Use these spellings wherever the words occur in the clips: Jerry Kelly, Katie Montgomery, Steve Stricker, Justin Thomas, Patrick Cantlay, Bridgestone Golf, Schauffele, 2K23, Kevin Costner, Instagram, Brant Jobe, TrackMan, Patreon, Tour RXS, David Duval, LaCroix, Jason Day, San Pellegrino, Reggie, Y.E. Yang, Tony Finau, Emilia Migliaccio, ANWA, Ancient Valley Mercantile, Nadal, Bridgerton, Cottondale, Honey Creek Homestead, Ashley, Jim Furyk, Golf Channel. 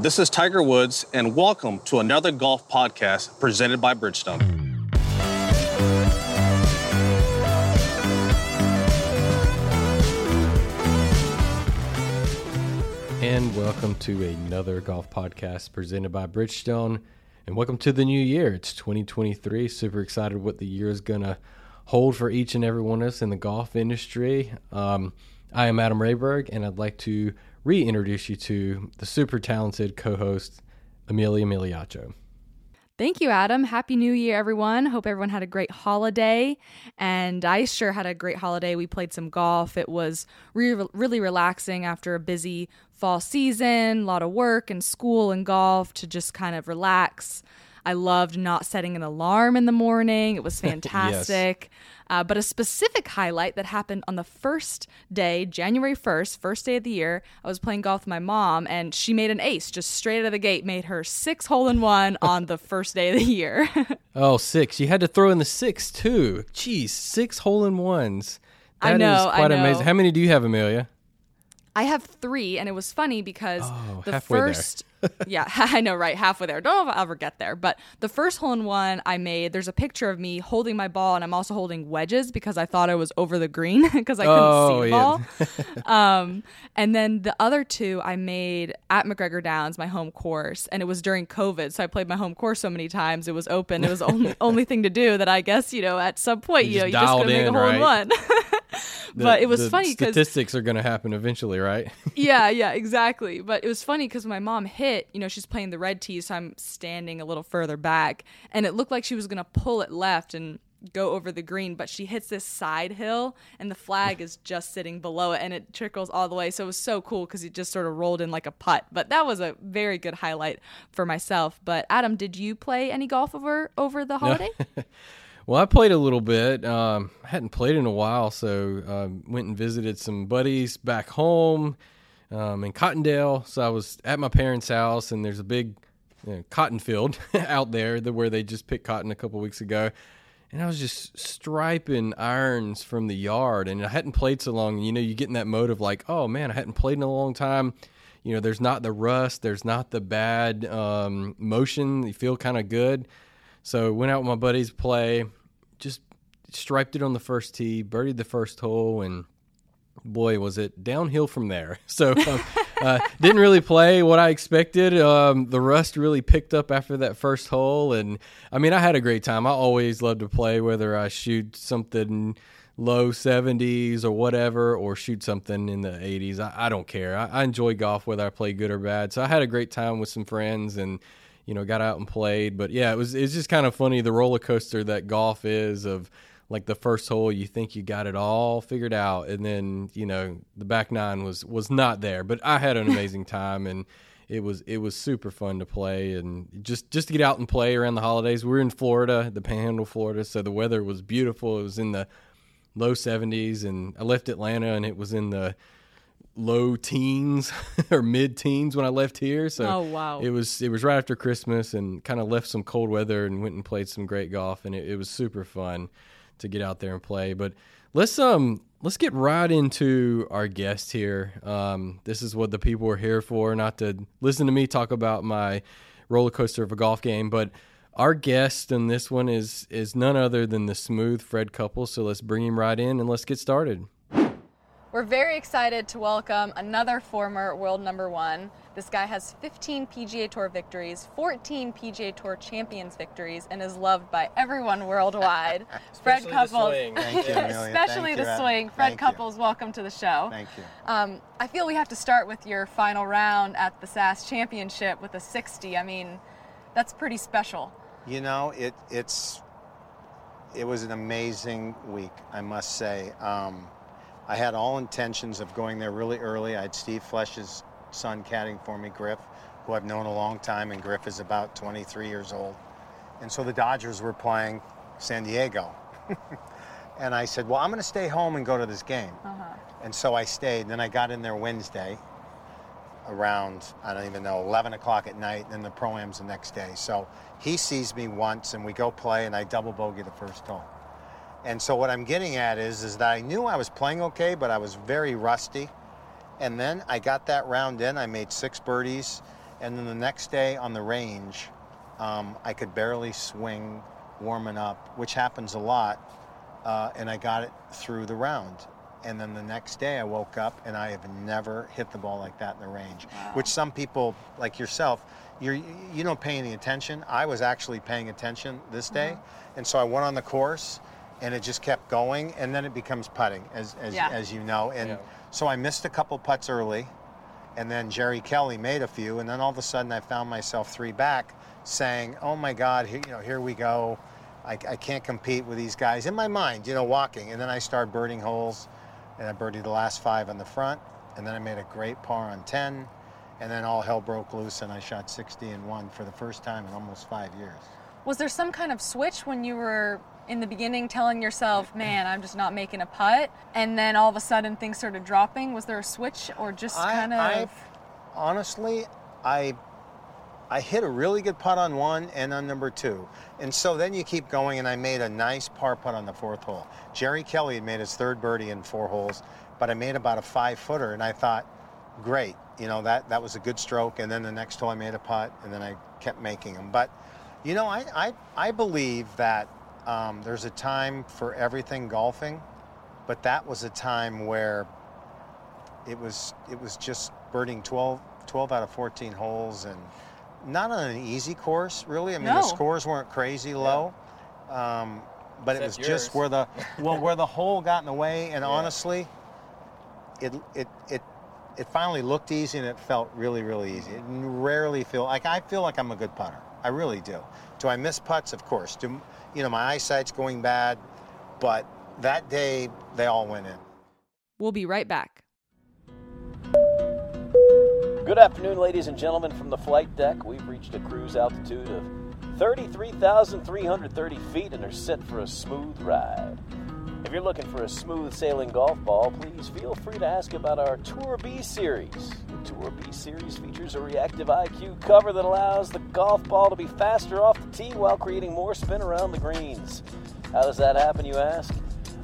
This is Tiger Woods, and welcome to Another Golf Podcast presented by Bridgestone. And welcome to Another Golf Podcast presented by Bridgestone. And welcome to the new year. It's 2023. Super excited what the year is going to hold for each and every one of us in the golf industry. I am Adam Rayberg, and I'd like to reintroduce you to the super talented co-host, Emilia Migliaccio. Thank you, Adam. Happy New Year, everyone. Hope everyone had a great holiday, and I sure had a great holiday. We played some golf. It was really relaxing after a busy fall season, a lot of work and school and golf to just kind of relax. I loved not setting an alarm in the morning. It was fantastic. Yes. But a specific highlight that happened on the first day, January 1st, first day of the year, I was playing golf with my mom, and she made an ace just straight out of the gate, made her 6 hole-in-one on the first day of the year. Oh, 6. You had to throw in the 6, too. Geez, 6 hole-in-ones. That is quite amazing. How many do you have, Emilia? I have 3, and it was funny because the first... Yeah, I know, right? Halfway there. Don't know if I'll ever get there. But the first hole-in-one I made, there's a picture of me holding my ball, and I'm also holding wedges because I thought I was over the green because I couldn't see the ball. And then the other 2 I made at McGregor Downs, my home course, and it was during COVID. So I played my home course so many times. It was open. It was the only thing to do that I guess, you know, at some point, you just couldn't make a hole-in-one. Right? But it was funny because statistics are going to happen eventually, right? yeah, exactly. But it was funny because my mom hit, she's playing the red tee, so I'm standing a little further back, and it looked like she was going to pull it left and go over the green, but she hits this side hill, and the flag is just sitting below it, and it trickles all the way. So it was so cool because it just sort of rolled in like a putt. But that was a very good highlight for myself. But Adam, did you play any golf over the holiday? No. Well, I played a little bit. I hadn't played in a while, so went and visited some buddies back home in Cottondale. So I was at my parents' house, and there's a big cotton field out there where they just picked cotton a couple weeks ago. And I was just striping irons from the yard, and I hadn't played so long. You get in that mode of like, oh, man, I hadn't played in a long time. There's not the rust. There's not the bad motion. You feel kind of good. So went out with my buddies to play. Just striped it on the first tee, birdied the first hole, and boy, was it downhill from there. So didn't really play what I expected. The rust really picked up after that first hole, and I mean, I had a great time. I always love to play, whether I shoot something low 70s or whatever, or shoot something in the 80s. I don't care. I enjoy golf whether I play good or bad. So I had a great time with some friends and got out and played. But yeah, it's just kind of funny the roller coaster that golf is of like the first hole, you think you got it all figured out. And then, the back nine was not there. But I had an amazing time, and it was super fun to play, and just to get out and play around the holidays. We're in Florida, the Panhandle, Florida. So the weather was beautiful. It was in the low 70s, and I left Atlanta and it was in the low teens or mid teens when I left here. So it was right after Christmas, and kind of left some cold weather and went and played some great golf, and it was super fun to get out there and play. But let's get right into our guest here. This is what the people are here for, not to listen to me talk about my roller coaster of a golf game. But our guest in this one is none other than the smooth Fred Couples. So let's bring him right in and let's get started. We're very excited to welcome another former world #1. This guy has 15 PGA Tour victories, 14 PGA Tour Champions victories, and is loved by everyone worldwide. Fred Couples. Especially the swing. Fred Couples, welcome to the show. Thank you. I feel we have to start with your final round at the SAS Championship with a 60. I mean, that's pretty special. It was an amazing week, I must say. I had all intentions of going there really early. I had Steve Flesch's son caddying for me, Griff, who I've known a long time, and Griff is about 23 years old. And so the Dodgers were playing San Diego. And I said, well, I'm going to stay home and go to this game. Uh-huh. And so I stayed. Then I got in there Wednesday around, 11 o'clock at night, and then the Pro-Am's the next day. So he sees me once, and we go play, and I double bogey the first hole. And so what I'm getting at is that I knew I was playing okay, but I was very rusty. And then I got that round in. I made 6 birdies, And then the next day on the range, I could barely swing warming up, which happens a lot. And I got it through the round. And then the next day I woke up and I have never hit the ball like that in the range, wow. Which some people like yourself, you don't pay any attention. I was actually paying attention this day. Mm-hmm. And so I went on the course and it just kept going. And then it becomes putting, as you know. And so I missed a couple putts early. And then Jerry Kelly made a few, and then all of a sudden I found myself three back saying, oh my God, here we go. I can't compete with these guys. In my mind, walking. And then I started birding holes, and I birdied the last five on the front, and then I made a great par on 10, and then all hell broke loose, and I shot 60-1 for the first time in almost 5 years. Was there some kind of switch when you were in the beginning telling yourself, man, I'm just not making a putt, and then all of a sudden things started dropping? Was there a switch, or just I hit a really good putt on one and on number two. And so then you keep going, and I made a nice par putt on the fourth hole. Jerry Kelly had made his third birdie in four holes, but I made about a five-footer, and I thought, great, that was a good stroke. And then the next hole I made a putt, and then I kept making them. But, I believe that there's a time for everything golfing, but that was a time where it was just birding 12 out of 14 holes, and not on an easy course, really. I mean, the scores weren't crazy low, but except it was yours. Just where the where the hole got in the way, and honestly, it finally looked easy, and it felt really, really easy. It rarely I feel like I'm a good putter. I really do. Do I miss putts? Of course. Do my eyesight's going bad, but that day they all went in. We'll be right back. Good afternoon, ladies and gentlemen, from the flight deck. We've reached a cruise altitude of 33,330 feet and are set for a smooth ride. If you're looking for a smooth sailing golf ball, please feel free to ask about our Tour B Series. The Tour B Series features a Reactive IQ cover that allows the golf ball to be faster off the tee while creating more spin around the greens. How does that happen, you ask?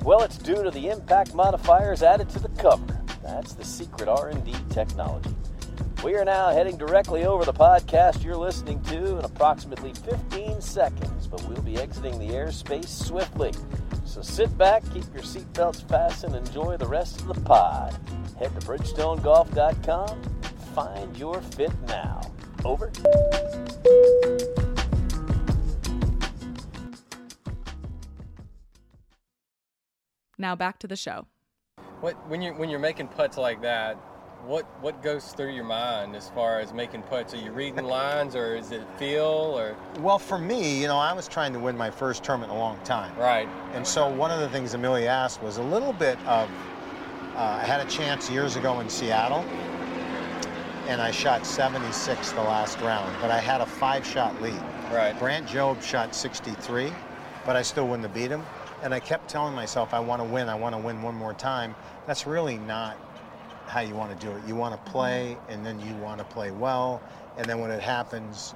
Well, it's due to the impact modifiers added to the cover. That's the secret R&D technology. We are now heading directly over the podcast you're listening to in approximately 15 seconds, but we'll be exiting the airspace swiftly. So sit back, keep your seatbelts fastened, and enjoy the rest of the pod. Head to BridgestoneGolf.com and find your fit now. Over. Now back to the show. When you're making putts like that, What goes through your mind as far as making putts? Are you reading lines, or is it feel, or? Well, for me, I was trying to win my first tournament in a long time. Right. And so one of the things Emilia asked was a little bit of, I had a chance years ago in Seattle, and I shot 76 the last round, but I had a five-shot lead. Right. Brant Jobe shot 63, but I still wouldn't have beat him. And I kept telling myself, I want to win one more time. That's really not how you want to do it. You want to play, and then you want to play well, and then when it happens,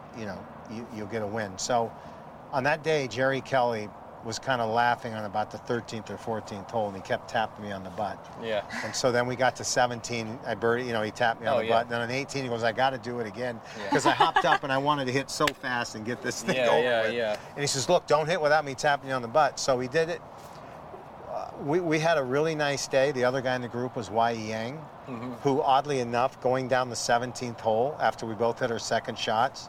you'll get a win. So on that day, Jerry Kelly was kind of laughing on about the 13th or 14th hole, and he kept tapping me on the butt. Yeah. And so then we got to 17, I birdied, he tapped me on the butt. And then on 18, he goes, I got to do it again. Because I hopped up and I wanted to hit so fast and get this thing over with. And he says, look, don't hit without me tapping you on the butt. So he did it. We had a really nice day. The other guy in the group was Y.E. Yang, mm-hmm. who, oddly enough, going down the 17th hole after we both hit our second shots,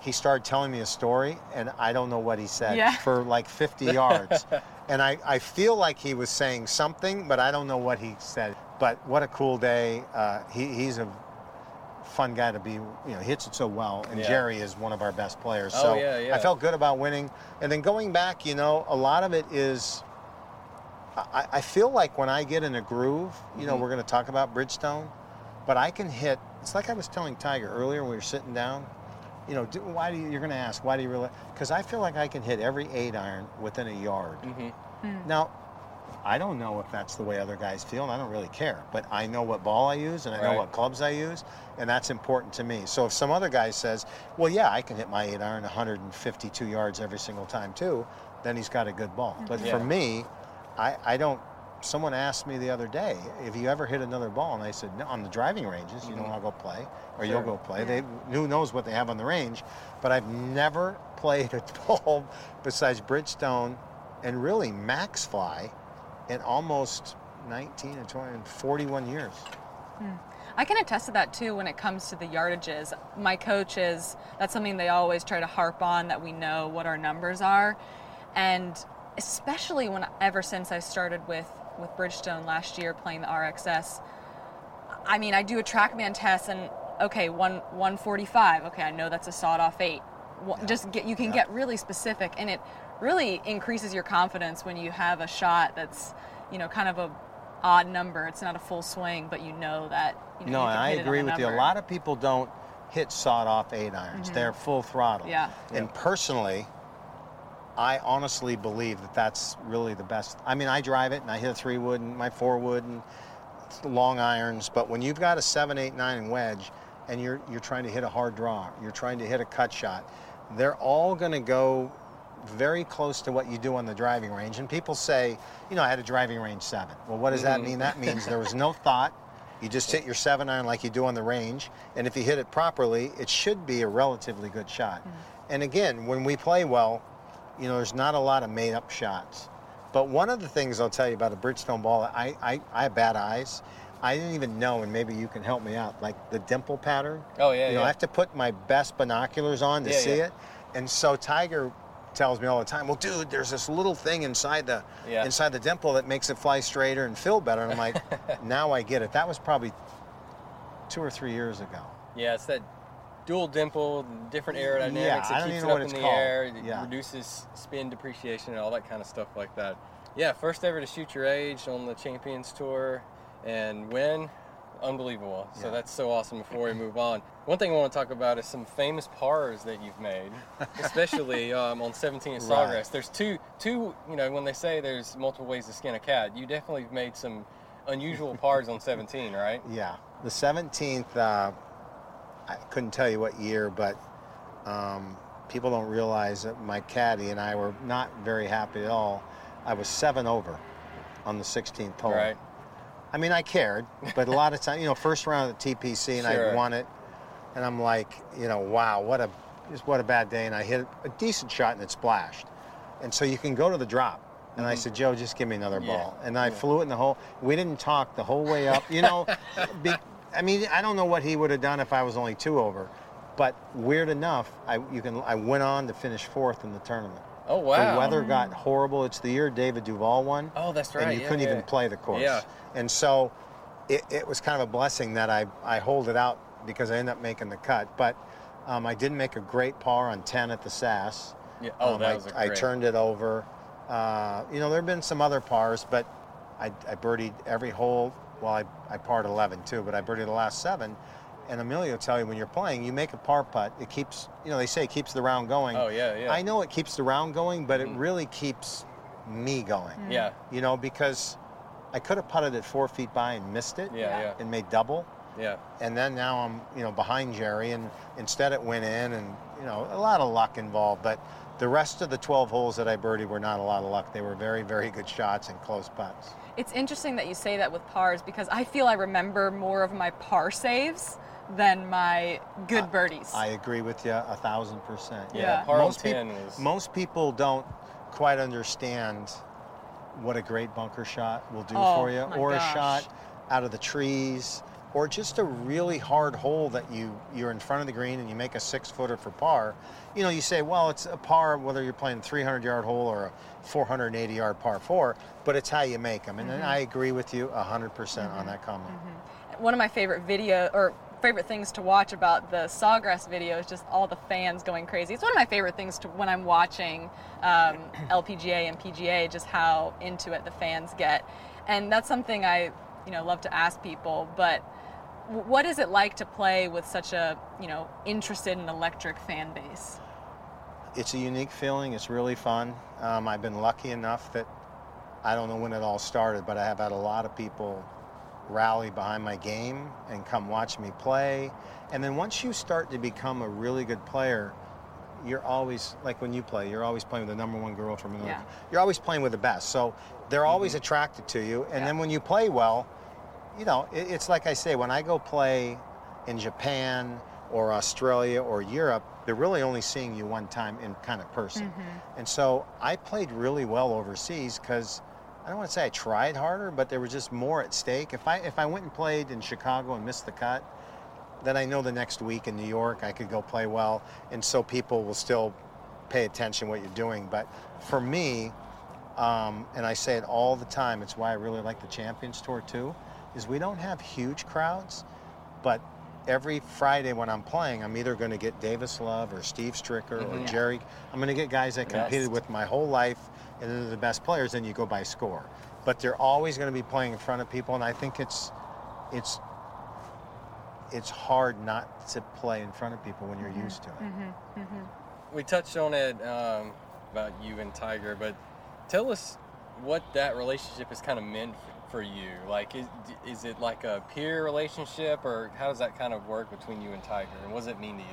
he started telling me a story, and I don't know what he said for like 50 yards. And I feel like he was saying something, but I don't know what he said. But what a cool day. He's a fun guy to be, hits it so well, and Jerry is one of our best players. I felt good about winning. And then going back, a lot of it is, I feel like when I get in a groove, mm-hmm. we're going to talk about Bridgestone, but I can hit, it's like I was telling Tiger earlier when we were sitting down, you're going to ask, why do you really, because I feel like I can hit every 8-iron within a yard. Mm-hmm. Mm. Now, I don't know if that's the way other guys feel, and I don't really care, but I know what ball I use, and I know what clubs I use, and that's important to me. So if some other guy says, well, I can hit my 8-iron 152 yards every single time too, then he's got a good ball. Mm-hmm. But for me, I don't someone asked me the other day, if you ever hit another ball, and I said, no, on the driving ranges, you know, I'll go play, or you'll go play. They, who knows what they have on the range, but I've never played a ball besides Bridgestone and really Max Fly in almost 19 and 20 and 41 years. I can attest to that too when it comes to the yardages. My coaches, that's something they always try to harp on, that we know what our numbers are. And especially when, ever since I started with Bridgestone last year playing the RXS, I mean, I do a TrackMan test and, okay, 145, okay, I know that's a sawed-off 8. Just get, you can get really specific, and it really increases your confidence when you have a shot that's, you know, kind of a odd number. It's not a full swing, but you know that. You know, no, and I agree with you. A lot of people don't hit sawed-off 8-irons. They're full throttle. And personally, I honestly believe that that's really the best. I mean, I drive it, and I hit a 3-wood and my 4-wood and long irons, but when you've got a 7, 8, 9, and wedge, and you're trying to hit a hard draw, you're trying to hit a cut shot, they're all going to go very close to what you do on the driving range. And people say, you know, I had a driving range 7. Well, what does that mean? That means there was no thought. You just hit your 7-iron like you do on the range, and if you hit it properly, it should be a relatively good shot. And again, when we play well, you know, there's not a lot of made-up shots. But one of the things I'll tell you about a Bridgestone ball, I have bad eyes. I didn't even know, and maybe you can help me out, like the dimple pattern. You know, I have to put my best binoculars on to see it. And so Tiger tells me all the time, well, dude, there's this little thing inside the dimple that makes it fly straighter and feel better. And I'm like, now I get it. That was probably 2 or 3 years ago. Yeah, it's that dual dimple, different aerodynamics. It keeps it up in the air. It reduces spin depreciation and all that kind of stuff like that. Yeah, first ever to shoot your age on the Champions Tour and win. Unbelievable. So that's so awesome. Before we move on, one thing I want to talk about is some famous pars that you've made, especially on 17 at Sawgrass. There's two, you know, when they say there's multiple ways to skin a cat, you definitely have made some unusual pars on 17, right? Yeah. The 17th, I couldn't tell you what year, but people don't realize that my caddy and I were not very happy at all. I was 7 over on the 16th hole. Right. I mean, I cared, but a lot of times, you know, first round of the TPC, and I won it, and I'm like, you know, wow, what a bad day, and I hit a decent shot, and it splashed. And so you can go to the drop, and I said, Joe, just give me another ball. And I flew it in the hole. We didn't talk the whole way up, you know. I mean, I don't know what he would have done if I was only 2 over, but weird enough, I went on to finish 4th in the tournament. Oh, wow. The weather got horrible. It's the year David Duval won. Oh, that's right. And you couldn't even play the course. Yeah. And so it was kind of a blessing that I holed it out, because I ended up making the cut. But I did make a great par on 10 at the SAS. Yeah. Oh, that was a great. I turned it over. You know, there have been some other pars, but I birdied every hole. Well, I parred 11, too, but I birdied the last 7. And Emilia will tell you, when you're playing, you make a par putt. It keeps, you know, they say it keeps the round going. Oh, yeah, yeah. I know it keeps the round going, but it really keeps me going. Yeah. You know, because I could have putted it 4 feet by and missed it. Yeah. And made double. Yeah. And then now I'm, you know, behind Jerry, and instead it went in, and, you know, a lot of luck involved. But the rest of the 12 holes that I birdied were not a lot of luck. They were very, very good shots and close putts. It's interesting that you say that with pars, because I feel I remember more of my par saves than my good birdies. I agree with you 1,000%. Yeah. Par most, 10 is... most people don't quite understand what a great bunker shot will do for you, or a shot out of the trees, or just a really hard hole that you're in front of the green and you make a 6-footer for par. You know, you say, well, it's a par whether you're playing a 300-yard hole or a 480-yard par 4, but it's how you make them. And I agree with you 100% on that comment. One of my favorite things to watch about the Sawgrass video is just all the fans going crazy. It's one of my favorite things when I'm watching LPGA and PGA, just how into it the fans get. And that's something I, you know, love to ask people, but what is it like to play with such a, you know, interested and electric fan base? It's a unique feeling. It's really fun. I've been lucky enough that I don't know when it all started, but I have had a lot of people rally behind my game and come watch me play. And then once you start to become a really good player, you're always, like when you play, you're always playing with the number one girl from another. Yeah. You're always playing with the best. So they're always attracted to you. And then when you play well, you know, it's like I say, when I go play in Japan or Australia or Europe, they're really only seeing you one time in kind of person. Mm-hmm. And so I played really well overseas because I don't want to say I tried harder, but there was just more at stake. If I went and played in Chicago and missed the cut, then I know the next week in New York I could go play well, and so people will still pay attention to what you're doing. But for me, and I say it all the time, it's why I really like the Champions Tour too, is we don't have huge crowds, but every Friday when I'm playing, I'm either going to get Davis Love or Steve Stricker or Jerry. I'm going to get guys that competed with my whole life, and they're the best players, and you go by score. But they're always going to be playing in front of people, and I think it's hard not to play in front of people when you're used to it. Mm-hmm. Mm-hmm. We touched on it about you and Tiger, but tell us what that relationship has kind of meant for you. Like, is it like a peer relationship, or how does that kind of work between you and Tiger, and what does it mean to you?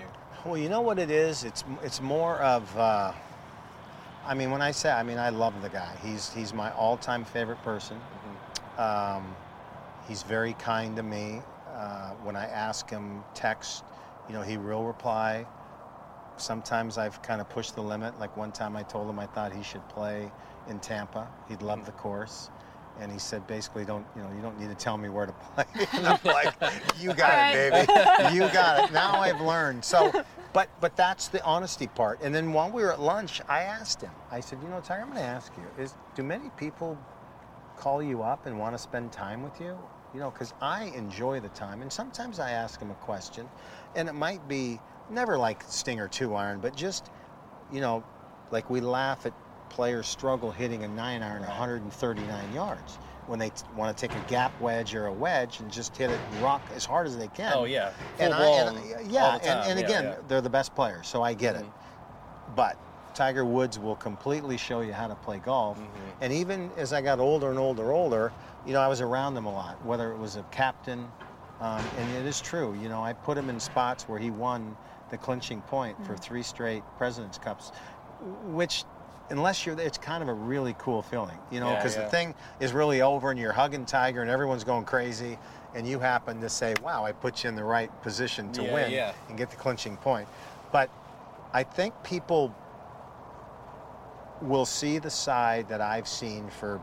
Well, you know what it is? It's more of, I mean, when I say, I mean, I love the guy. He's my all-time favorite person. Mm-hmm. He's very kind to me. When I ask him text, you know, he will reply. Sometimes I've kind of pushed the limit. Like one time I told him I thought he should play in Tampa. He'd love the course. And he said, basically, you don't need to tell me where to play. And I'm like, you got it, baby. You got it. Now I've learned. So, but that's the honesty part. And then while we were at lunch, I asked him, I said, you know, Tiger, I'm going to ask you, do many people call you up and want to spend time with you? You know, because I enjoy the time. And sometimes I ask him a question, and it might be never like stinger 2-iron, but just, you know, like we laugh at players struggle hitting a 9-iron 139 yards when they want to take a gap wedge or a wedge and just hit it rock as hard as they can. Oh, yeah. And again, they're the best players, so I get it. But Tiger Woods will completely show you how to play golf. Mm-hmm. And even as I got older, you know, I was around him a lot, whether it was a captain, and it is true, you know, I put him in spots where he won the clinching point for 3 straight President's Cups, which, unless you're there, it's kind of a really cool feeling, you know, because the thing is really over and you're hugging Tiger and everyone's going crazy, and you happen to say, wow, I put you in the right position to win and get the clinching point. But I think people will see the side that I've seen for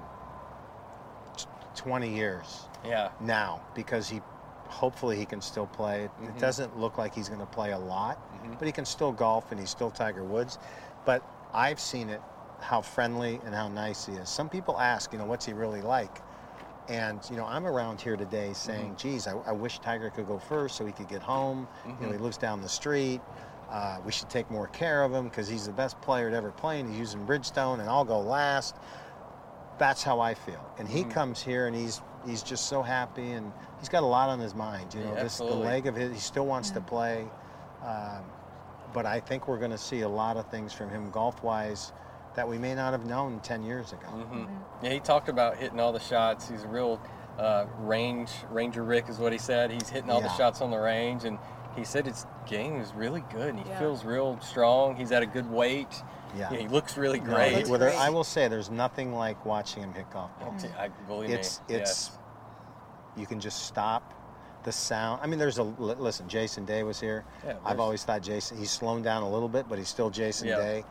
20 years now, because hopefully he can still play. It doesn't look like he's going to play a lot, but he can still golf and he's still Tiger Woods. But I've seen it, how friendly and how nice he is. Some people ask, you know, what's he really like? And, you know, I'm around here today saying, geez, I wish Tiger could go first so he could get home. You know, he lives down the street. We should take more care of him because he's the best player to ever play, and he's using Bridgestone, and I'll go last. That's how I feel. And he comes here, and he's just so happy, and he's got a lot on his mind. You know, the leg of his, he still wants to play. But I think we're going to see a lot of things from him golf-wise that we may not have known 10 years ago. Yeah, he talked about hitting all the shots. He's a real Ranger Rick is what he said. He's hitting all the shots on the range, and he said his game is really good. He feels real strong. He's at a good weight. Yeah, he looks really great. I will say there's nothing like watching him hit golf balls. You can just stop the sound. I mean, listen, Jason Day was here. Yeah, I've always thought he's slowed down a little bit, but he's still Jason Day.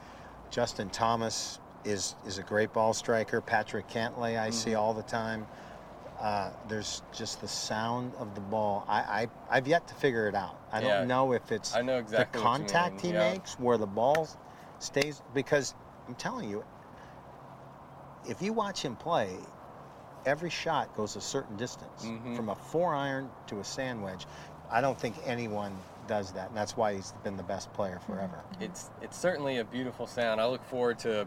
Justin Thomas is a great ball striker. Patrick Cantlay I see all the time. There's just the sound of the ball. I've yet to figure it out. I don't know if it's the contact he makes where the ball stays, because I'm telling you, if you watch him play, every shot goes a certain distance from a 4-iron to a sand wedge. I don't think anyone does that, and that's why he's been the best player forever. It's certainly a beautiful sound. I look forward to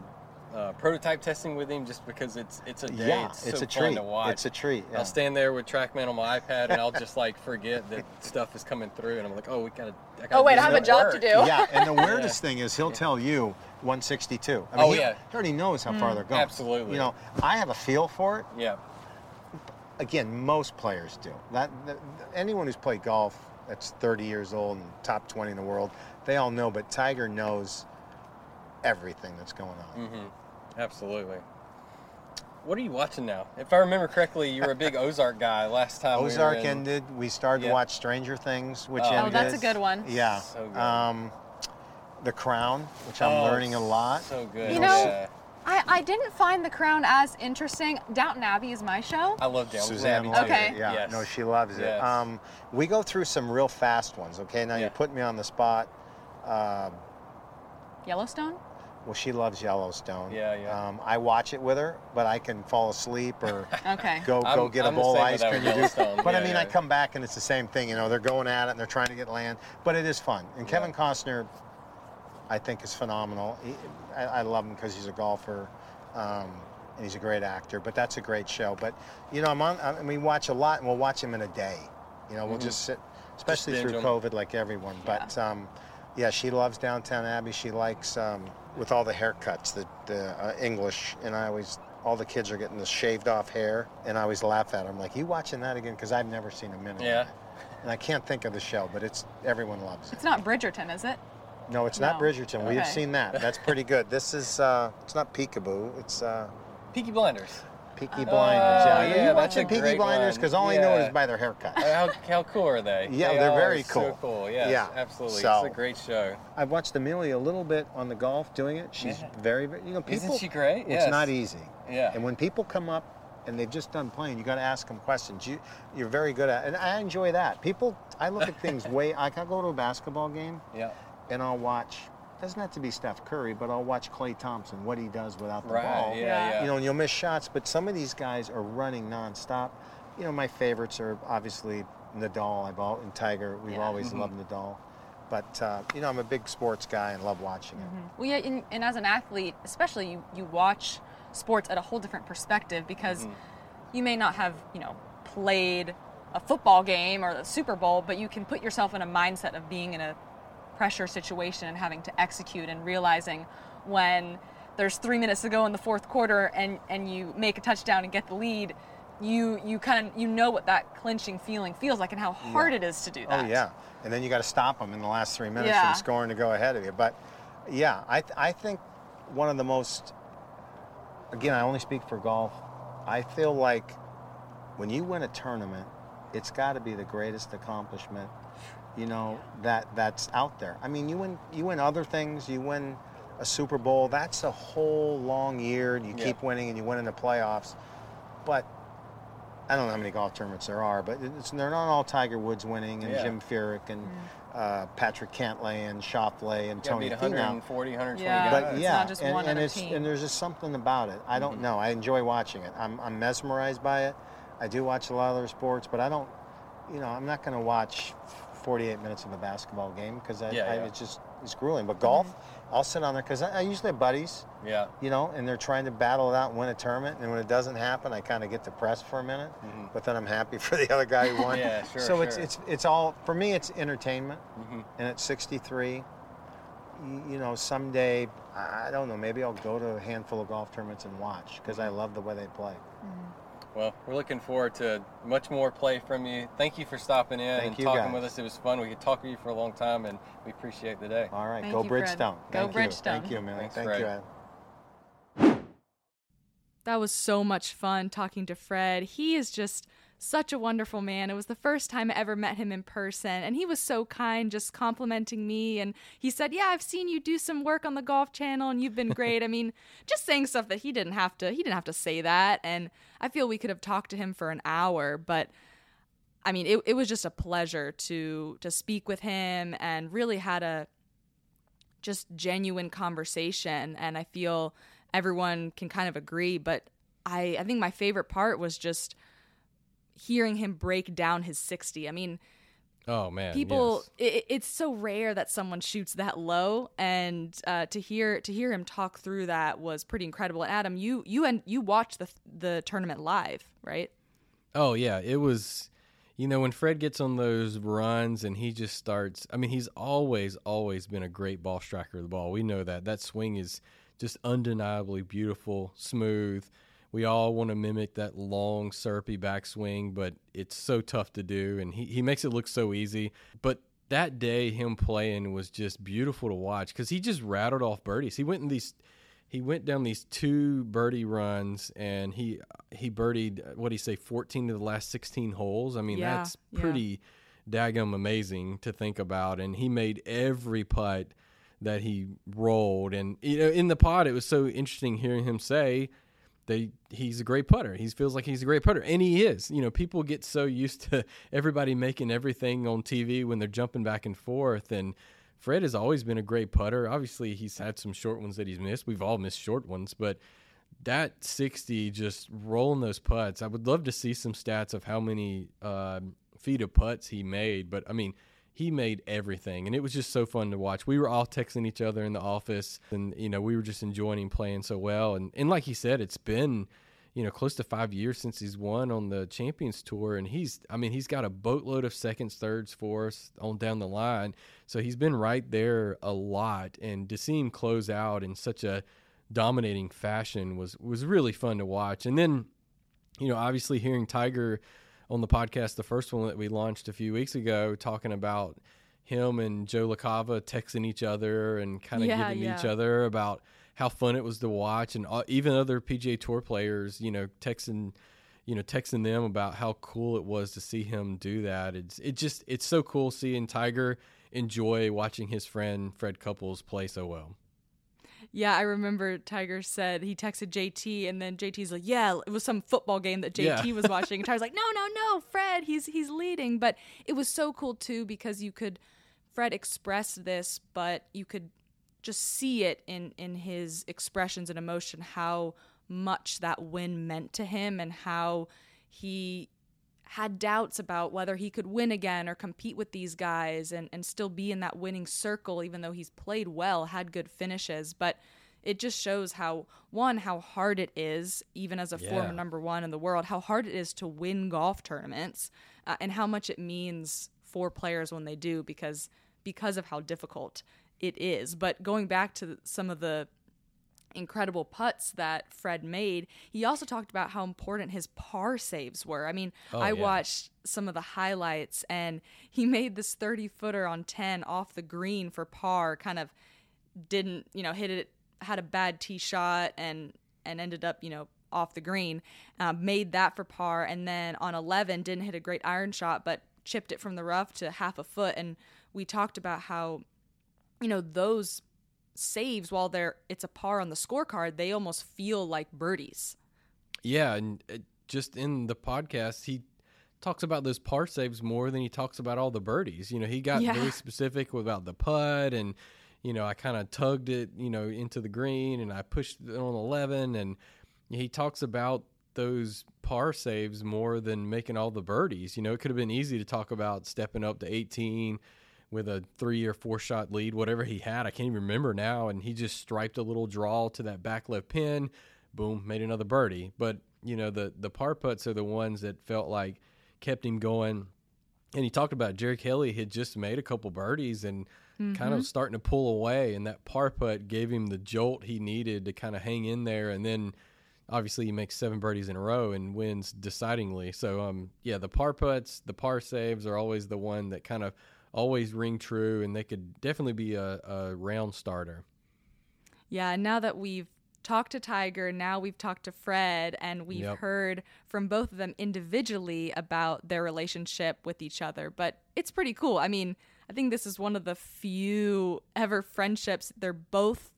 prototype testing with him, just because it's a day. It's so fun to watch. It's a treat. Yeah. I'll stand there with TrackMan on my iPad, and I'll just like forget that stuff is coming through, and I'm like, I have a job to do. Yeah, and the weirdest thing is he'll tell you 162. I mean, he already knows how far they're going. Absolutely. You know, I have a feel for it. Yeah. Again, most players do. Anyone who's played golf that's 30 years old and top 20 in the world, they all know. But Tiger knows everything that's going on. Mm-hmm. Absolutely. What are you watching now? If I remember correctly, you were a big Ozark guy last time. Ozark ended. We started to watch Stranger Things, which ended. Oh, that's a good one. Yeah. So good. The Crown, which I'm learning a lot. So good. You know, I didn't find The Crown as interesting. Downton Abbey is my show. I love Downton Abbey. Okay. Yeah. Yes. No, she loves it. Yes. We go through some real fast ones. Okay. Now you're putting me on the spot. Yellowstone. Well, she loves Yellowstone. Yeah, yeah. I watch it with her, but I can fall asleep or go get a bowl of ice cream. But I come back and it's the same thing. You know, they're going at it and they're trying to get land, but it is fun. And Kevin Costner, I think, is phenomenal. I love him because he's a golfer and he's a great actor. But that's a great show. But you know, we watch a lot, and we'll watch him in a day. You know, we'll just sit, especially through COVID, like everyone. But she loves Downton Abbey. She likes. With all the haircuts, the English, and all the kids are getting this shaved off hair, and I always laugh at them. I'm like, you watching that again? Because I've never seen a minute of it. And I can't think of the show, but everyone loves it. It's not Bridgerton, is it? No, it's not Bridgerton. Okay. We have seen that. That's pretty good. This is, it's not Peekaboo, it's... Peaky Blinders. Peaky Blinders, yeah. You watching Peaky Blinders? Because all I know is by their haircut. How cool are they? Yeah, they're very cool. So cool, yeah, absolutely. So, it's a great show. I've watched Emilia a little bit on the golf doing it. She's very, very, you know, people. Isn't she great? Yes. It's not easy. Yeah. And when people come up and they've just done playing, you got to ask them questions. You're very good at it. And I enjoy that. People, I look at things I can go to a basketball game. Yeah. And I'll watch. Doesn't have to be Steph Curry, but I'll watch Klay Thompson, what he does without the ball. Yeah. You know, and you'll miss shots, but some of these guys are running nonstop. You know, my favorites are obviously Nadal, and Tiger. We've always loved Nadal. But, you know, I'm a big sports guy and love watching it. Mm-hmm. Well, yeah, and as an athlete, especially, you watch sports at a whole different perspective because you may not have, you know, played a football game or the Super Bowl, but you can put yourself in a mindset of being in a pressure situation and having to execute and realizing when there's 3 minutes to go in the fourth quarter and you make a touchdown and get the lead, you kind of, you know what that clinching feeling feels like and how hard it is to do that. Oh yeah, and then you got to stop them in the last 3 minutes from scoring to go ahead of you. But yeah, I think one of the most, again, I only speak for golf, I feel like when you win a tournament, it's got to be the greatest accomplishment that's out there. I mean, you win other things. You win a Super Bowl. That's a whole long year. You keep winning, and you win in the playoffs. But I don't know how many golf tournaments there are, but they're not all Tiger Woods winning and Jim Furyk and Patrick Cantlay and Schauffele and Tony Finau. 140, 120 guys. But it's not just one on a team. And there's just something about it. I don't know. I enjoy watching it. I'm mesmerized by it. I do watch a lot of other sports, but I don't. You know, I'm not going to watch 48 minutes of a basketball game because it's grueling. But golf, I'll sit on there because I usually have buddies, you know, and they're trying to battle it out and win a tournament. And when it doesn't happen, I kind of get depressed for a minute, but then I'm happy for the other guy who won. It's all, for me, it's entertainment. Mm-hmm. And at 63, you know, someday, I don't know, maybe I'll go to a handful of golf tournaments and watch because I love the way they play. Mm-hmm. Well, we're looking forward to much more play from you. Thank you for stopping in and talking with us. It was fun. We could talk with you for a long time, and we appreciate the day. All right. Go Bridgestone. Go Bridgestone. Thank you, Emilia. Thank you, Adam. That was so much fun talking to Fred. He is just such a wonderful man. It was the first time I ever met him in person, and he was so kind, just complimenting me. And he said, yeah, I've seen you do some work on the Golf Channel, and you've been great. I mean, just saying stuff that he didn't have to say that. And I feel we could have talked to him for an hour, but I mean, it was just a pleasure to speak with him and really had a just genuine conversation. And I feel everyone can kind of agree, but I think my favorite part was just hearing him break down his 60. I mean, oh man, people, yes. It's so rare that someone shoots that low, and to hear him talk through that was pretty incredible. And Adam, you watched the tournament live, right? Oh yeah, it was. You know, when Fred gets on those runs and he just starts. I mean, he's always been a great ball striker of the ball. We know that swing is just undeniably beautiful, smooth. We all want to mimic that long, syrupy backswing, but it's so tough to do, and he makes it look so easy. But that day him playing was just beautiful to watch because he just rattled off birdies. He went in these, he went down these two birdie runs and he birdied, what do you say, 14 to the last 16 holes. I mean, that's pretty daggum amazing to think about. And he made every putt that he rolled. And you know, in the pod, it was so interesting hearing him say that he's a great putter. He feels like he's a great putter, and he is. You know, people get so used to everybody making everything on TV when they're jumping back and forth, and Fred has always been a great putter. Obviously, he's had some short ones that he's missed. We've all missed short ones, but that 60, just rolling those putts. I would love to see some stats of how many feet of putts he made, but, I mean, he made everything, and it was just so fun to watch. We were all texting each other in the office, and, you know, we were just enjoying him playing so well. And like he said, it's been, you know, close to 5 years since he's won on the Champions Tour, and he's, I mean, he's got a boatload of seconds, thirds, fourths on down the line. So he's been right there a lot, and to see him close out in such a dominating fashion was really fun to watch. And then, you know, obviously hearing Tiger on the podcast, the first one that we launched a few weeks ago, talking about him and Joe LaCava texting each other and kind of giving each other about how fun it was to watch, and even other PGA Tour players, you know, texting them about how cool it was to see him do that. It's so cool seeing Tiger enjoy watching his friend Fred Couples play so well. Yeah, I remember Tiger said he texted JT, and then JT's like, yeah, it was some football game that JT was watching. And Tiger's like, no, Fred, he's leading. But it was so cool, too, because you could, Fred expressed this, but you could just see it in his expressions and emotion, how much that win meant to him and how he had doubts about whether he could win again or compete with these guys and still be in that winning circle, even though he's played well, had good finishes. But it just shows how hard it is, even as a former number one in the world, how hard it is to win golf tournaments and how much it means for players when they do because of how difficult it is. But going back to some of the incredible putts that Fred made, he also talked about how important his par saves were. I mean, watched some of the highlights, and he made this 30-footer on 10 off the green for par, kind of didn't, you know, hit it, had a bad tee shot and ended up, you know, off the green, made that for par. And then on 11, didn't hit a great iron shot, but chipped it from the rough to half a foot. And we talked about how, you know, those saves, while it's a par on the scorecard, they almost feel like birdies. Yeah, and just in the podcast, he talks about those par saves more than he talks about all the birdies. You know, he got very specific about the putt, and, you know, I kind of tugged it, you know, into the green, and I pushed it on 11, and he talks about those par saves more than making all the birdies. You know, it could have been easy to talk about stepping up to 18, with a 3 or 4 shot lead, whatever he had, I can't even remember now. And he just striped a little draw to that back left pin, boom, made another birdie. But, you know, the par putts are the ones that felt like kept him going. And he talked about Jerry Kelly had just made a couple birdies and kind of starting to pull away. And that par putt gave him the jolt he needed to kind of hang in there. And then obviously he makes 7 birdies in a row and wins decidingly. So, the par putts, the par saves are always the one that kind of always ring true, and they could definitely be a round starter. Yeah, now that we've talked to Tiger, now we've talked to Fred, and we've heard from both of them individually about their relationship with each other, but it's pretty cool. I mean, I think this is one of the few ever friendships. They've both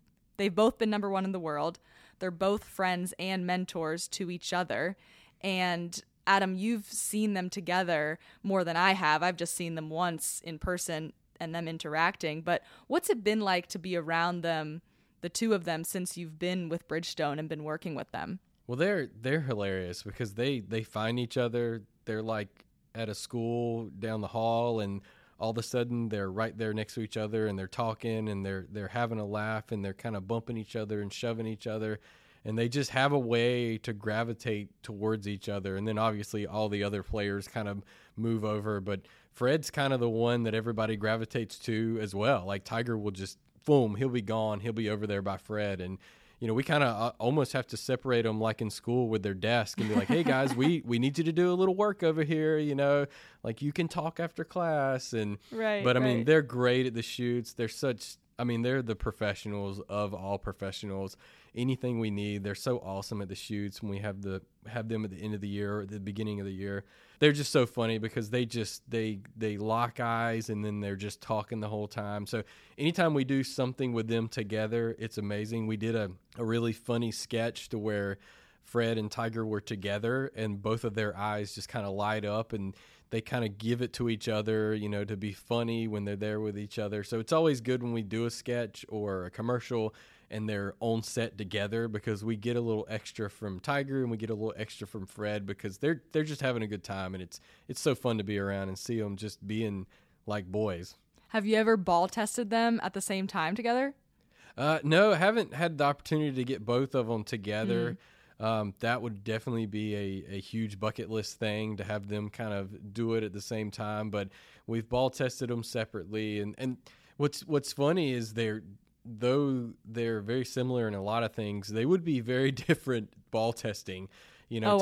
been number one in the world. They're both friends and mentors to each other. And Adam, you've seen them together more than I have. I've just seen them once in person and them interacting. But what's it been like to be around them, the two of them, since you've been with Bridgestone and been working with them? Well, they're hilarious because they find each other. They're like at a school down the hall, and all of a sudden they're right there next to each other, and they're talking, and they're having a laugh, and they're kind of bumping each other and shoving each other. And they just have a way to gravitate towards each other. And then obviously all the other players kind of move over. But Fred's kind of the one that everybody gravitates to as well. Like Tiger will just, boom, he'll be gone. He'll be over there by Fred. And, you know, we kind of almost have to separate them like in school with their desk and be like, hey guys, we need you to do a little work over here, you know, like you can talk after class. And But I mean, they're great at the shoots. They're such, I mean, they're the professionals of all professionals. Anything we need, they're so awesome at the shoots when we have them at the end of the year or at the beginning of the year. They're just so funny because they lock eyes and then they're just talking the whole time. So anytime we do something with them together, it's amazing. We did a really funny sketch to where Fred and Tiger were together and both of their eyes just kind of light up and they kind of give it to each other, you know, to be funny when they're there with each other. So it's always good when we do a sketch or a commercial and they're on set together, because we get a little extra from Tiger and we get a little extra from Fred because they're just having a good time. And it's so fun to be around and see them just being like boys. Have you ever ball tested them at the same time together? No, I haven't had the opportunity to get both of them together. Mm-hmm. That would definitely be a huge bucket list thing to have them kind of do it at the same time, but we've ball tested them separately. And what's funny is though they're very similar in a lot of things, they would be very different ball testing. You know,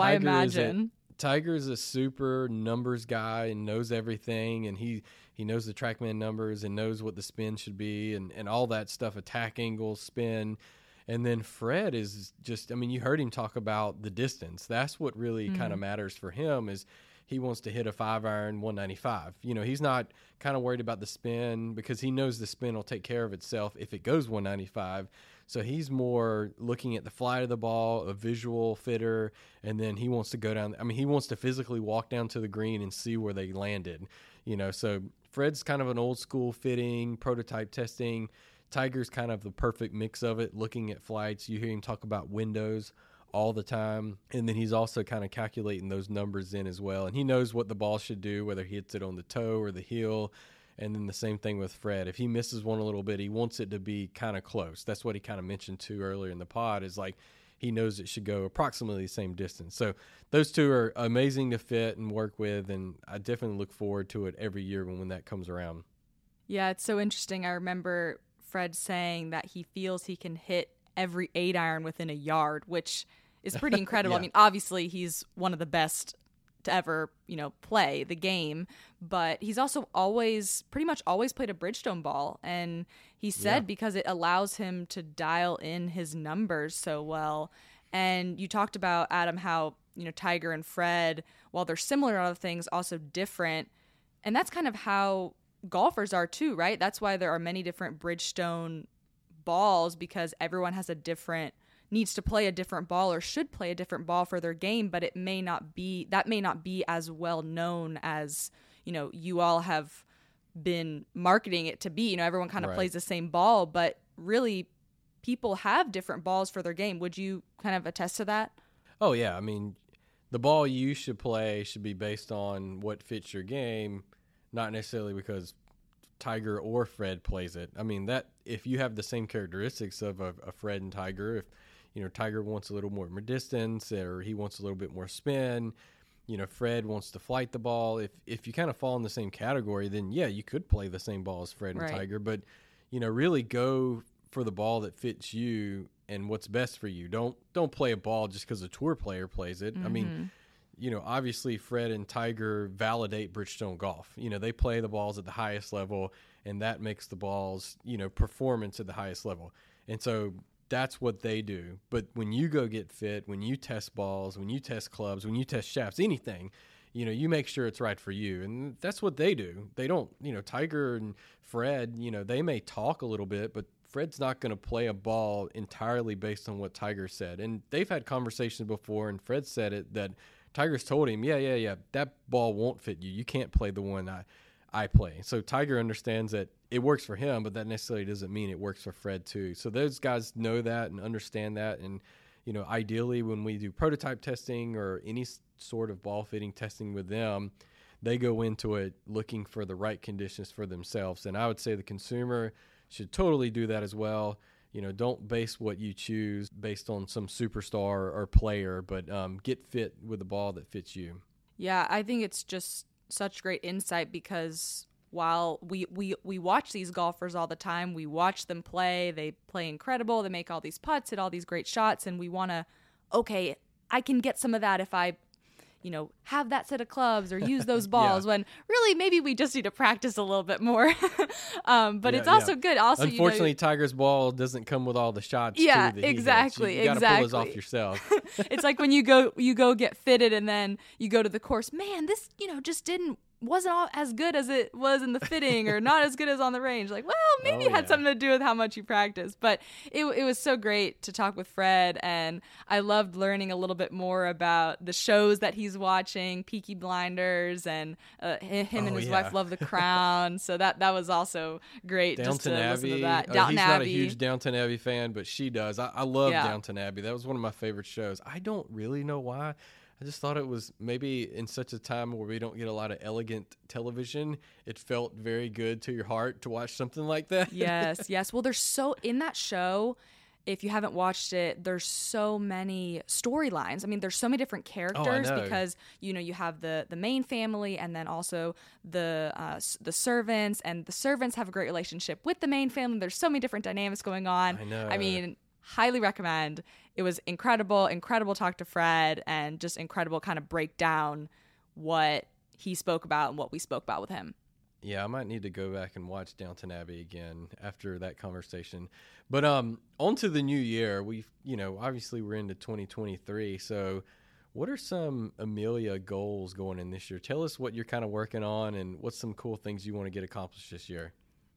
Tiger's a super numbers guy and knows everything, and he knows the TrackMan numbers and knows what the spin should be and all that stuff, attack angle, spin. And then Fred is just, I mean, you heard him talk about the distance. That's what really kind of matters for him, is he wants to hit a 5-iron 195. You know, he's not kind of worried about the spin because he knows the spin will take care of itself if it goes 195. So he's more looking at the flight of the ball, a visual fitter, and then he wants to go down. I mean, he wants to physically walk down to the green and see where they landed, you know. So Fred's kind of an old school fitting, prototype testing. Tiger's kind of the perfect mix of it, looking at flights. You hear him talk about windows all the time. And then he's also kind of calculating those numbers in as well. And he knows what the ball should do, whether he hits it on the toe or the heel. And then the same thing with Fred. If he misses one a little bit, he wants it to be kind of close. That's what he kind of mentioned too earlier in the pod, is like he knows it should go approximately the same distance. So those two are amazing to fit and work with. And I definitely look forward to it every year when that comes around. Yeah, it's so interesting. I remember Fred saying that he feels he can hit every 8-iron within a yard, which is pretty incredible. Yeah. I mean, obviously he's one of the best to ever, you know, play the game, but he's also pretty much always played a Bridgestone ball. And he said because it allows him to dial in his numbers so well. And you talked about, Adam, how, you know, Tiger and Fred, while they're similar in other things, also different. And that's kind of how golfers are too, right? That's why there are many different Bridgestone balls, because everyone has needs to play a different ball or should play a different ball for their game, but it may not be as well known as, you know, you all have been marketing it to be. You know, everyone kind of plays the same ball, but really people have different balls for their game. Would you kind of attest to that? Oh yeah, I mean, the ball you should play should be based on what fits your game. Not necessarily because Tiger or Fred plays it. I mean, that if you have the same characteristics of a Fred and Tiger, if, you know, Tiger wants a little more distance or he wants a little bit more spin, you know, Fred wants to flight the ball. If you kind of fall in the same category, then yeah, you could play the same ball as Fred and Tiger, but, you know, really go for the ball that fits you and what's best for you. Don't play a ball just because a tour player plays it. Mm-hmm. I mean, you know, obviously Fred and Tiger validate Bridgestone golf. You know, they play the balls at the highest level, and that makes the balls, you know, performance at the highest level. And so that's what they do. But when you go get fit, when you test balls, when you test clubs, when you test shafts, anything, you know, you make sure it's right for you. And that's what they do. They don't, you know, Tiger and Fred, you know, they may talk a little bit, but Fred's not going to play a ball entirely based on what Tiger said. And they've had conversations before, and Fred said it, that Tiger's told him, yeah, that ball won't fit you. You can't play the one I play. So Tiger understands that it works for him, but that necessarily doesn't mean it works for Fred too. So those guys know that and understand that. And, you know, ideally when we do prototype testing or any sort of ball fitting testing with them, they go into it looking for the right conditions for themselves. And I would say the consumer should totally do that as well. You know, don't base what you choose based on some superstar or player, but get fit with the ball that fits you. Yeah, I think it's just such great insight, because while we watch these golfers all the time. We watch them play. They play incredible. They make all these putts at all these great shots. And we want to, okay, I can get some of that if I, you know, have that set of clubs or use those balls. When really maybe we just need to practice a little bit more. But it's also good. Also, unfortunately, you know, Tiger's ball doesn't come with all the shots. Yeah, too, that exactly. You got to pull those off yourself. It's like when you go get fitted and then you go to the course. Man, this, you know, just wasn't all as good as it was in the fitting, or not as good as on the range. Like, well, maybe it had something to do with how much you practice. But it was so great to talk with Fred, and I loved learning a little bit more about the shows that he's watching, Peaky Blinders, and him and his wife love The Crown. So that was also great. Downton Abbey. Listen to that. Downton Abbey. Not a huge Downton Abbey fan, but she does. I love Downton Abbey. That was one of my favorite shows. I don't really know why. I just thought it was, maybe in such a time where we don't get a lot of elegant television, it felt very good to your heart to watch something like that. Yes. Well, there's so, in that show, if you haven't watched it, there's so many storylines. I mean, there's so many different characters because, you know, you have the main family, and then also the servants, and the servants have a great relationship with the main family. There's so many different dynamics going on. I know. I mean, highly recommend. It was incredible talk to Fred, and just incredible kind of break down what he spoke about and what we spoke about with him. Yeah, I might need to go back and watch Downton Abbey again after that conversation. But on to the new year. We've, you know, obviously we're into 2023. So what are some Emilia goals going in this year? Tell us what you're kind of working on and what's some cool things you want to get accomplished this year.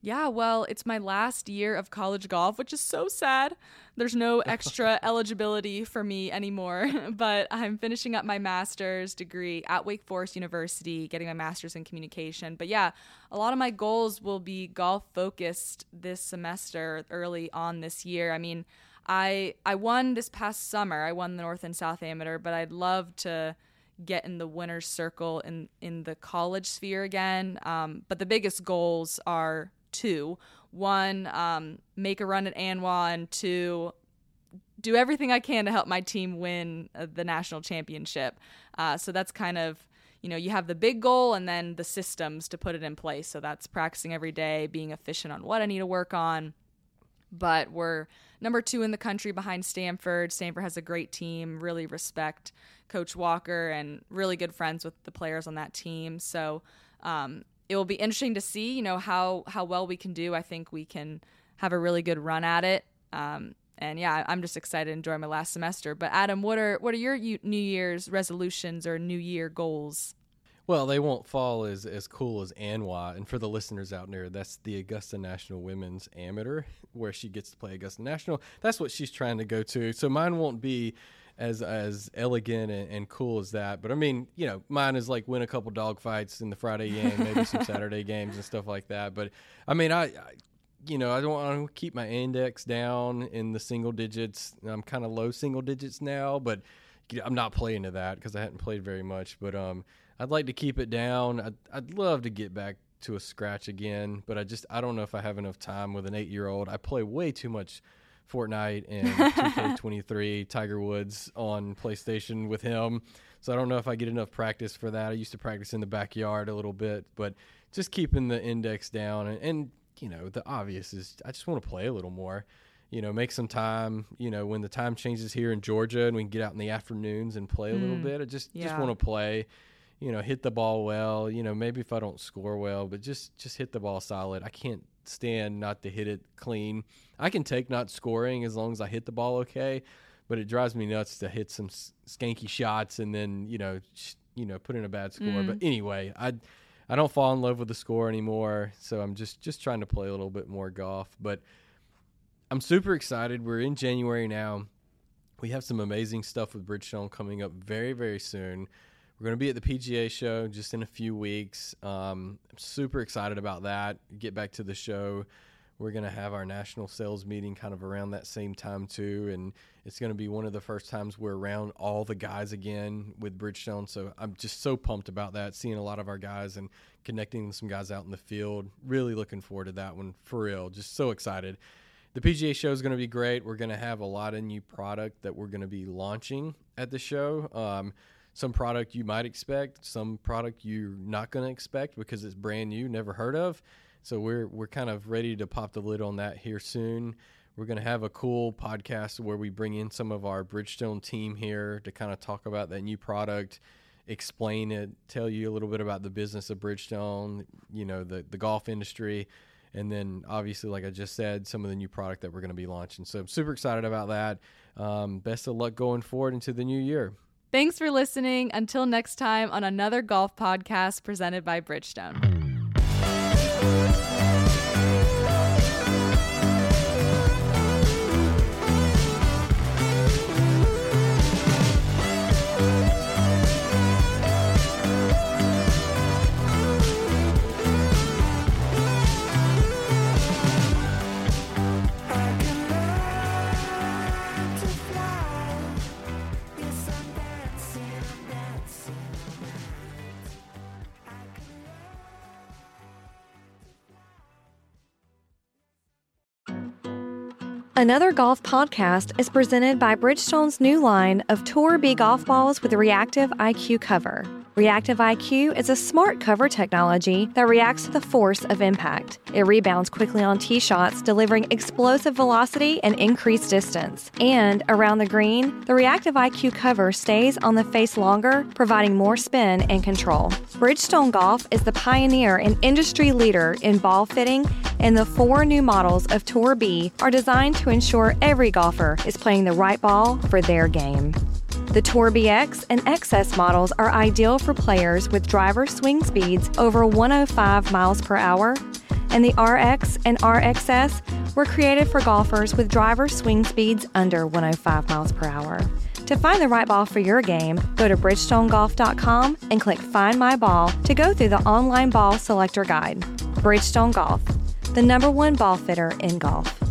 Yeah, well, it's my last year of college golf, which is so sad. There's no extra eligibility for me anymore, but I'm finishing up my master's degree at Wake Forest University, getting my master's in communication. But yeah, a lot of my goals will be golf focused this semester, early on this year. I mean, I won this past summer. I won the North and South Amateur, but I'd love to get in the winner's circle in the college sphere again. But the biggest goals are two. One, make a run at ANWA, and two, do everything I can to help my team win the national championship. So that's kind of, you know, you have the big goal and then the systems to put it in place. So that's practicing every day, being efficient on what I need to work on. But we're number 2 in the country behind Stanford. Stanford has a great team, really respect Coach Walker, and really good friends with the players on that team. So it will be interesting to see, you know, how well we can do. I think we can have a really good run at it. And yeah, I'm just excited to enjoy my last semester. But Adam, what are your New Year's resolutions or New Year goals? Well, they won't fall as cool as ANWA. And for the listeners out there, that's the Augusta National Women's Amateur, where she gets to play Augusta National. That's what she's trying to go to. So mine won't be as elegant and cool as that. But I mean, you know, mine is like win a couple dog fights in the Friday game, maybe some Saturday games and stuff like that. But I mean, I don't want to keep my index down in the single digits. I'm kind of low single digits now, but I'm not playing to that because I hadn't played very much. But I'd like to keep it down. I'd love to get back to a scratch again, but I don't know if I have enough time with an 8-year-old. I play way too much Fortnite and 2K23 Tiger Woods on PlayStation with him. So I don't know if I get enough practice for that. I used to practice in the backyard a little bit, but just keeping the index down. And you know, the obvious is I just want to play a little more. You know, make some time, you know, when the time changes here in Georgia and we can get out in the afternoons and play a little bit. I just want to play, you know, hit the ball well, you know, maybe if I don't score well, but just hit the ball solid. I can't stand not to hit it clean. I can take not scoring as long as I hit the ball okay, but it drives me nuts to hit some skanky shots and then, you know, put in a bad score. But anyway, I don't fall in love with the score anymore, so I'm just trying to play a little bit more golf, but I'm super excited. We're in January now. We have some amazing stuff with Bridgestone coming up very, very soon. We're going to be at the PGA show just in a few weeks. I'm super excited about that. Get back to the show. We're going to have our national sales meeting kind of around that same time too. And it's going to be one of the first times we're around all the guys again with Bridgestone. So I'm just so pumped about that, seeing a lot of our guys and connecting with some guys out in the field. Really looking forward to that one for real. Just so excited. The PGA show is going to be great. We're going to have a lot of new product that we're going to be launching at the show. some product you might expect, some product you're not going to expect because it's brand new, never heard of. So we're kind of ready to pop the lid on that here soon. We're going to have a cool podcast where we bring in some of our Bridgestone team here to kind of talk about that new product, explain it, tell you a little bit about the business of Bridgestone, you know, the golf industry. And then obviously, like I just said, some of the new product that we're going to be launching. So I'm super excited about that. Best of luck going forward into the new year. Thanks for listening. Until next time on Another Golf Podcast presented by Bridgestone. Another Golf Podcast is presented by Bridgestone's new line of Tour B golf balls with Reactive IQ cover. Reactive IQ is a smart cover technology that reacts to the force of impact. It rebounds quickly on tee shots, delivering explosive velocity and increased distance. And around the green, the Reactive IQ cover stays on the face longer, providing more spin and control. Bridgestone Golf is the pioneer and industry leader in ball fitting, and the four new models of Tour B are designed to ensure every golfer is playing the right ball for their game. The Tour BX and XS models are ideal for players with driver swing speeds over 105 miles per hour, and the RX and RXS were created for golfers with driver swing speeds under 105 miles per hour. To find the right ball for your game, go to bridgestonegolf.com and click Find My Ball to go through the online ball selector guide. Bridgestone Golf, the #1 ball fitter in golf.